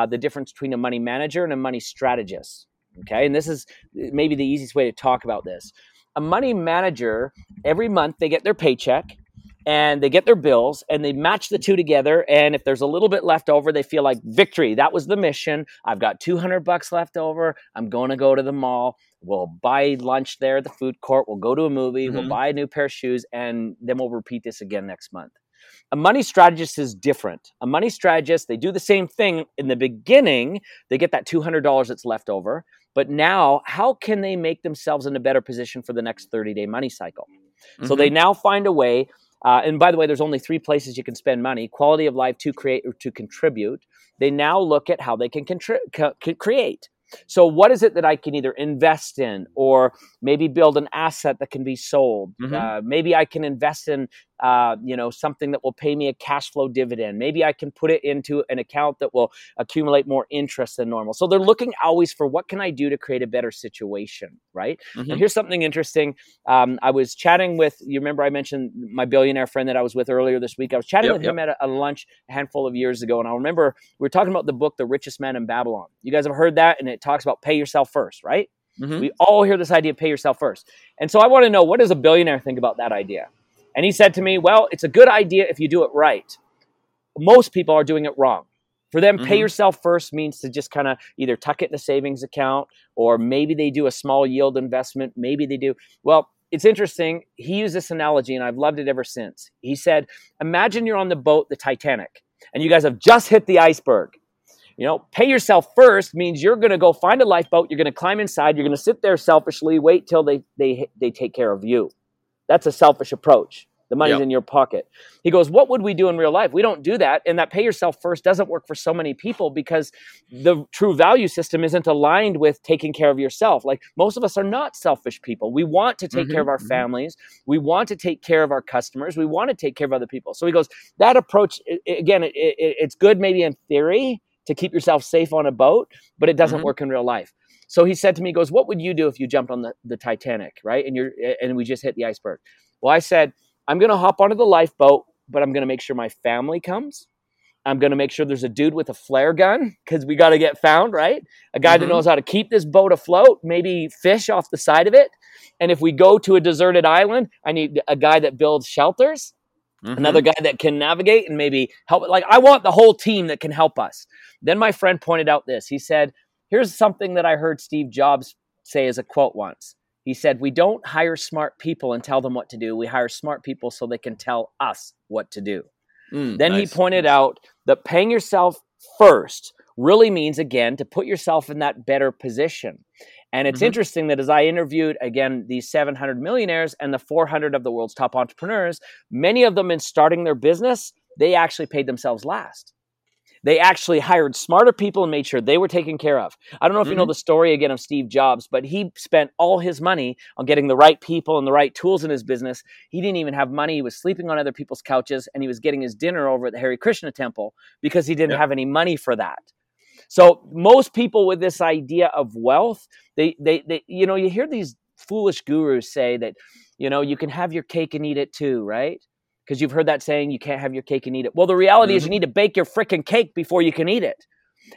the difference between a money manager and a money strategist, okay? And this is maybe the easiest way to talk about this. A money manager, every month they get their paycheck and they get their bills and they match the two together, and if there's a little bit left over, they feel like victory. That was the mission. I've got $200 left over. I'm going to go to the mall. We'll buy lunch there at the food court. We'll go to a movie. We'll buy a new pair of shoes. And then we'll repeat this again next month. A money strategist is different. A money strategist, they do the same thing in the beginning. They get that $200 that's left over. But now, how can they make themselves in a better position for the next 30-day money cycle? So they now find a way. And by the way, there's only 3 places you can spend money: quality of life, to create, or to contribute. They now look at how they can create. So what is it that I can either invest in, or maybe build an asset that can be sold? Maybe I can invest in, something that will pay me a cash flow dividend. Maybe I can put it into an account that will accumulate more interest than normal. So they're looking always for what can I do to create a better situation, right? And here's something interesting. I was chatting with, you remember I mentioned my billionaire friend that I was with earlier this week. I was chatting with him at a lunch a handful of years ago. And I remember we were talking about the book, The Richest Man in Babylon. You guys have heard that, and it talks about pay yourself first, right? We all hear this idea of pay yourself first. And so I want to know, what does a billionaire think about that idea? And he said to me, well, it's a good idea if you do it right. Most people are doing it wrong. For them, pay yourself first means to just kind of either tuck it in a savings account, or maybe they do a small yield investment. Maybe they do. Well, it's interesting. He used this analogy, and I've loved it ever since. He said, imagine you're on the boat, the Titanic, and you guys have just hit the iceberg. You know, pay yourself first means you're going to go find a lifeboat. You're going to climb inside. You're going to sit there selfishly, wait till they take care of you. That's a selfish approach. The money's in your pocket. He goes, what would we do in real life? We don't do that. And that pay yourself first doesn't work for so many people because the true value system isn't aligned with taking care of yourself. Like most of us are not selfish people. We want to take care of our families. We want to take care of our customers. We want to take care of other people. So he goes, that approach, again, it's good maybe in theory to keep yourself safe on a boat, but it doesn't work in real life. So he said to me, he goes, what would you do if you jumped on the Titanic, right? And we just hit the iceberg. Well, I said, I'm going to hop onto the lifeboat, but I'm going to make sure my family comes. I'm going to make sure there's a dude with a flare gun because we got to get found, right? A guy that knows how to keep this boat afloat, maybe fish off the side of it. And if we go to a deserted island, I need a guy that builds shelters. Another guy that can navigate and maybe help. Like I want the whole team that can help us. Then my friend pointed out this. He said, here's something that I heard Steve Jobs say as a quote once. He said, we don't hire smart people and tell them what to do. We hire smart people so they can tell us what to do. He pointed out that paying yourself first really means, again, to put yourself in that better position. And it's interesting that as I interviewed, again, these 700 millionaires and the 400 of the world's top entrepreneurs, many of them in starting their business, they actually paid themselves last. They actually hired smarter people and made sure they were taken care of. I don't know if you know the story again of Steve Jobs, but he spent all his money on getting the right people and the right tools in his business. He didn't even have money. He was sleeping on other people's couches and he was getting his dinner over at the Hare Krishna temple because he didn't have any money for that. So most people with this idea of wealth, they you know, you hear these foolish gurus say that, you know, you can have your cake and eat it too, right? Because you've heard that saying, you can't have your cake and eat it. Well, the reality is you need to bake your frickin' cake before you can eat it.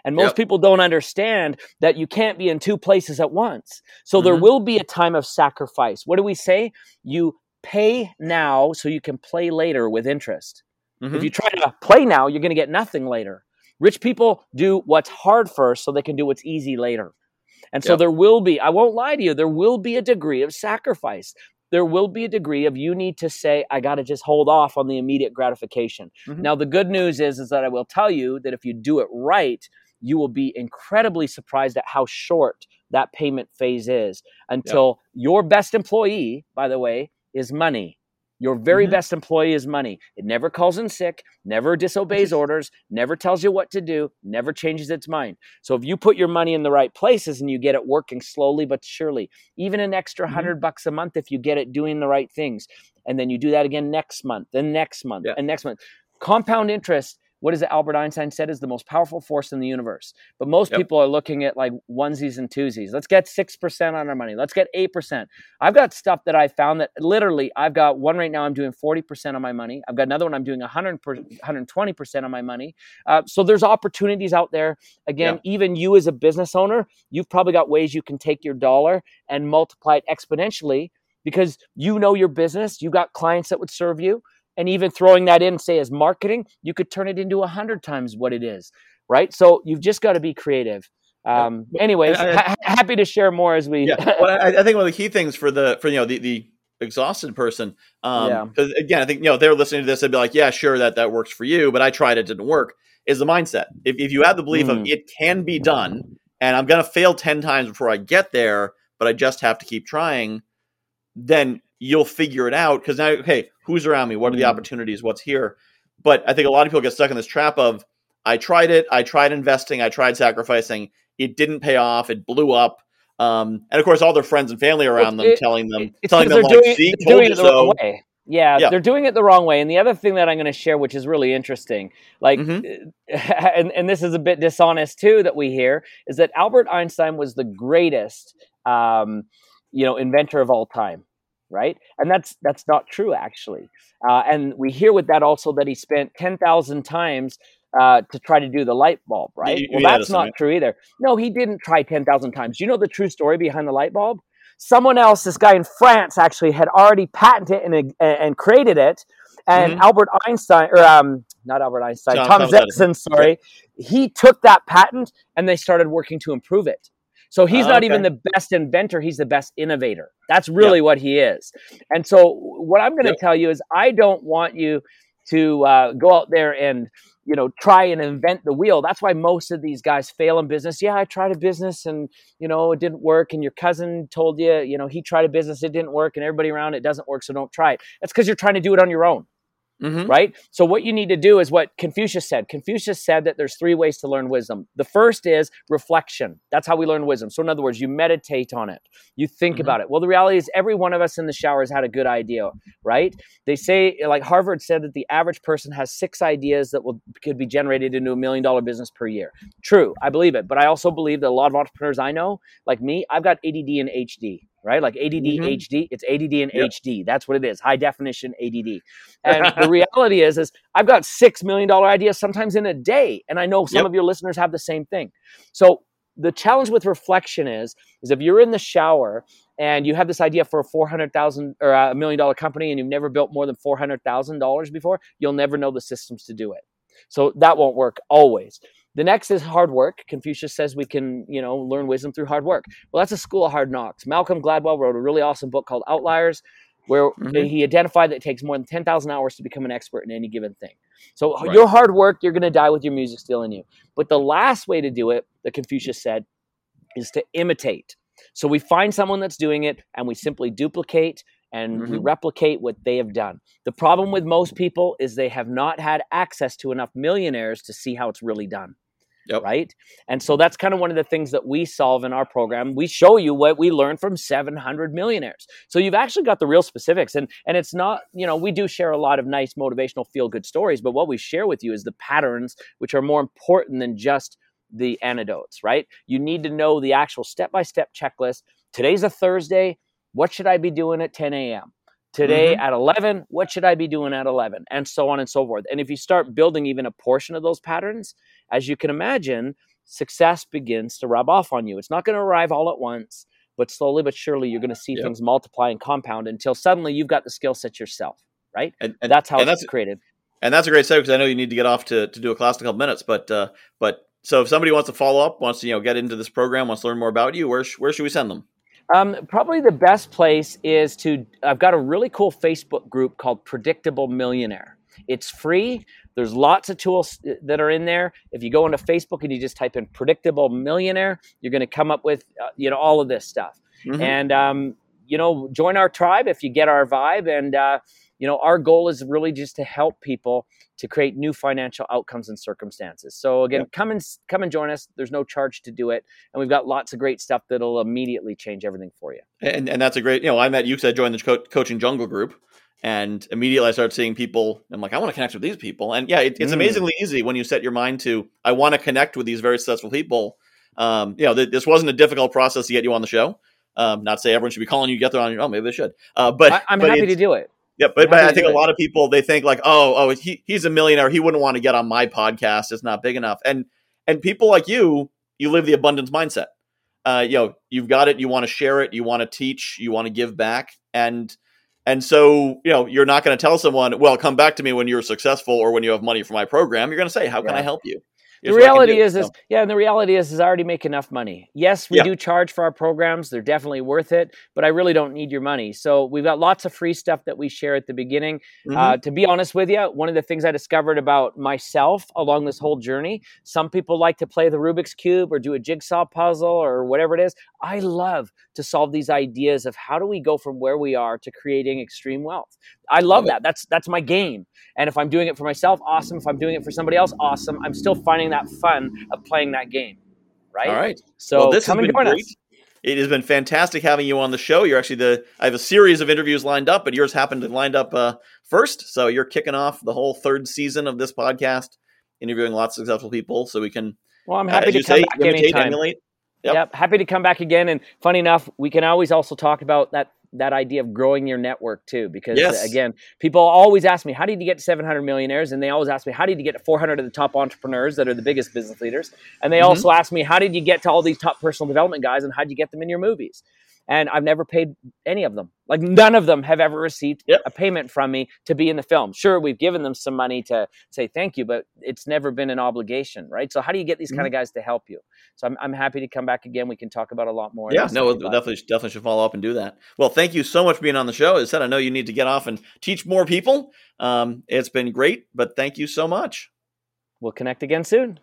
And most people don't understand that you can't be in two places at once. So there will be a time of sacrifice. What do we say? You pay now so you can play later with interest. If you try to play now, you're going to get nothing later. Rich people do what's hard first so they can do what's easy later. And so there will be, I won't lie to you, there will be a degree of sacrifice. There will be a degree of you need to say, I got to just hold off on the immediate gratification. Now, the good news is that I will tell you that if you do it right, you will be incredibly surprised at how short that payment phase is until your best employee, by the way, is money. Your very best employee is money. It never calls in sick, never disobeys orders, never tells you what to do, never changes its mind. So if you put your money in the right places and you get it working slowly but surely, even an extra $100 a month if you get it doing the right things, and then you do that again next month, then next month, and next month. Compound interest, what is it Albert Einstein said, is the most powerful force in the universe. But most people are looking at like onesies and twosies. Let's get 6% on our money. Let's get 8%. I've got stuff that I found that literally I've got one right now I'm doing 40% on my money. I've got another one I'm doing 120% on my money. So there's opportunities out there. Again, even you as a business owner, you've probably got ways you can take your dollar and multiply it exponentially because you know your business. You got clients that would serve you. And even throwing that in, say, as marketing, you could turn it into 100 times what it is, right? So you've just got to be creative. Anyways, happy to share more as we. Well, I think one of the key things for the exhausted person, because again, I think if they're listening to this, they'd be like, yeah, sure, that works for you, but I tried, it didn't work. Is the mindset. If you have the belief of it can be done, and I'm going to fail 10 times before I get there, but I just have to keep trying, then you'll figure it out because now, okay, who's around me? What are the opportunities? What's here? But I think a lot of people get stuck in this trap of, I tried it. I tried investing. I tried sacrificing. It didn't pay off. It blew up. And of course, all their friends and family around them telling them like, see, told you so. Yeah, they're doing it the wrong way. And the other thing that I'm going to share, which is really interesting, like, and this is a bit dishonest too, that we hear is that Albert Einstein was the greatest, inventor of all time. Right. And that's not true, actually. And we hear with that also that he spent 10,000 times to try to do the light bulb. Right. That's not true either. No, he didn't try 10,000 times. You know, the true story behind the light bulb. Someone else, this guy in France, actually had already patented and created it. And Albert Einstein Thomas Edison. Sorry. Yeah. He took that patent and they started working to improve it. So he's not even the best inventor. He's the best innovator. That's really what he is. And so what I'm going to tell you is I don't want you to go out there and, you know, try and invent the wheel. That's why most of these guys fail in business. Yeah, I tried a business and, you know, it didn't work. And your cousin told you, you know, he tried a business, it didn't work, and everybody around, it doesn't work, so don't try it. That's because you're trying to do it on your own, right? So what you need to do is what Confucius said. Confucius said that there's three ways to learn wisdom. The first is reflection. That's how we learn wisdom. So in other words, you meditate on it. You think about it. Well, the reality is every one of us in the shower has had a good idea, right? They say, like Harvard said, that the average person has 6 ideas that could be generated into a $1 million business per year. True. I believe it. But I also believe that a lot of entrepreneurs I know, like me, I've got ADD and HD. Right? Like ADD, HD, it's ADD and HD. That's what it is. High definition ADD. And the reality is I've got $6 million ideas sometimes in a day. And I know some of your listeners have the same thing. So the challenge with reflection is if you're in the shower and you have this idea for a $400,000 or $1 million company and you've never built more than $400,000 before, you'll never know the systems to do it. So that won't work always. The next is hard work. Confucius says we can, you know, learn wisdom through hard work. Well, that's a school of hard knocks. Malcolm Gladwell wrote a really awesome book called Outliers, where he identified that it takes more than 10,000 hours to become an expert in any given thing. So your hard work, you're going to die with your music still in you. But the last way to do it, that Confucius said, is to imitate. So we find someone that's doing it and we simply duplicate and we replicate what they have done. The problem with most people is they have not had access to enough millionaires to see how it's really done. Right? And so that's kind of one of the things that we solve in our program. We show you what we learned from 700 millionaires. So you've actually got the real specifics. And it's not, you know, we do share a lot of nice motivational feel-good stories, but what we share with you is the patterns, which are more important than just the anecdotes, right? You need to know the actual step-by-step checklist. Today's a Thursday. What should I be doing at 10 a.m.? Today at 11, what should I be doing at 11? And so on and so forth. And if you start building even a portion of those patterns, as you can imagine, success begins to rub off on you. It's not going to arrive all at once, but slowly but surely you're going to see things multiply and compound until suddenly you've got the skill set yourself, right? And that's how it's created. And that's a great segue because I know you need to get off to do a class in a couple minutes. But so if somebody wants to follow up, wants to, you know, get into this program, wants to learn more about you, where should we send them? Probably the best place is to, I've got a really cool Facebook group called Predictable Millionaire. It's free. There's lots of tools that are in there. If you go into Facebook and you just type in Predictable Millionaire, you're going to come up with, you know, all of this stuff. And, you know, join our tribe if you get our vibe. And, you know, our goal is really just to help people to create new financial outcomes and circumstances. So again, come and join us. There's no charge to do it. And we've got lots of great stuff that'll immediately change everything for you. And that's a great, you know, I met you because I joined the coaching jungle group and immediately I started seeing people. I'm like, I want to connect with these people. And yeah, it's amazingly easy when you set your mind to, I want to connect with these very successful people. You know, this wasn't a difficult process to get you on the show. Not to say everyone should be calling you to get there on your own. Maybe they should. But I'm happy to do it. Yeah, but I think a lot of people, they think like, oh, he's a millionaire. He wouldn't want to get on my podcast. It's not big enough. And people like you live the abundance mindset. You know, you've got it. You want to share it. You want to teach. You want to give back. And so, you know, you're not going to tell someone, well, come back to me when you're successful or when you have money for my program. You're going to say, how can I help you? The reality is I already make enough money. Yes, we do charge for our programs. They're definitely worth it, but I really don't need your money. So we've got lots of free stuff that we share at the beginning. To be honest with you, one of the things I discovered about myself along this whole journey, some people like to play the Rubik's Cube or do a jigsaw puzzle or whatever it is. I love to solve these ideas of how do we go from where we are to creating extreme wealth. I love that. That's my game. And if I'm doing it for myself, awesome. If I'm doing it for somebody else, awesome. I'm still finding that fun of playing that game. Right? All right. So well, this has been great. It has been fantastic having you on the show. You're actually I have a series of interviews lined up, but yours happened to lined up first. So you're kicking off the whole third season of this podcast, interviewing lots of successful people so we can. Well, I'm happy to come back anytime. Yep. Happy to come back again. And funny enough, we can always also talk about that idea of growing your network too, because again, people always ask me, how did you get to 700 millionaires? And they always ask me, how did you get to 400 of the top entrepreneurs that are the biggest business leaders? And they also ask me, how did you get to all these top personal development guys and how'd you get them in your movies? And I've never paid any of them. Like, none of them have ever received a payment from me to be in the film. Sure, we've given them some money to say thank you, but it's never been an obligation, right? So how do you get these kind of guys to help you? So I'm happy to come back again. We can talk about a lot more. Yeah, no, we'll definitely should follow up and do that. Well, thank you so much for being on the show. As I said, I know you need to get off and teach more people. It's been great, but thank you so much. We'll connect again soon.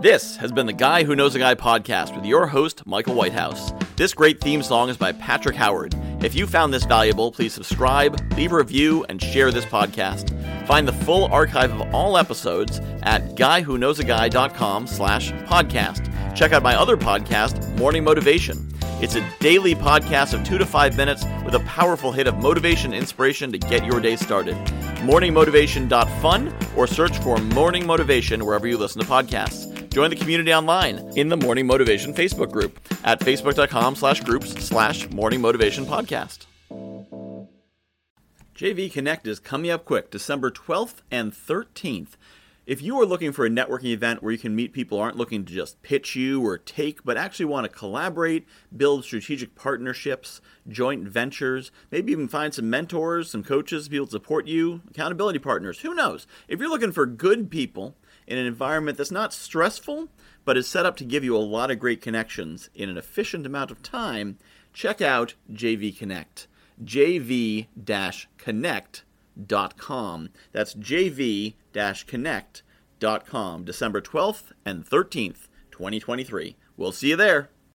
This has been the Guy Who Knows a Guy podcast with your host, Michael Whitehouse. This great theme song is by Patrick Howard. If you found this valuable, please subscribe, leave a review, and share this podcast. Find the full archive of all episodes at guywhoknowsaguy.com/podcast. Check out my other podcast, Morning Motivation. It's a daily podcast of 2 to 5 minutes with a powerful hit of motivation and inspiration to get your day started. MorningMotivation.fun or search for Morning Motivation wherever you listen to podcasts. Join the community online in the Morning Motivation Facebook group at facebook.com/groups/Morning Motivation Podcast. JV Connect is coming up quick, December 12th and 13th. If you are looking for a networking event where you can meet people who aren't looking to just pitch you or take, but actually want to collaborate, build strategic partnerships, joint ventures, maybe even find some mentors, some coaches, people to support you, accountability partners, who knows? If you're looking for good people in an environment that's not stressful, but is set up to give you a lot of great connections in an efficient amount of time, check out JV Connect, jv-connect.com. That's jv-connect.com, December 12th and 13th, 2023. We'll see you there.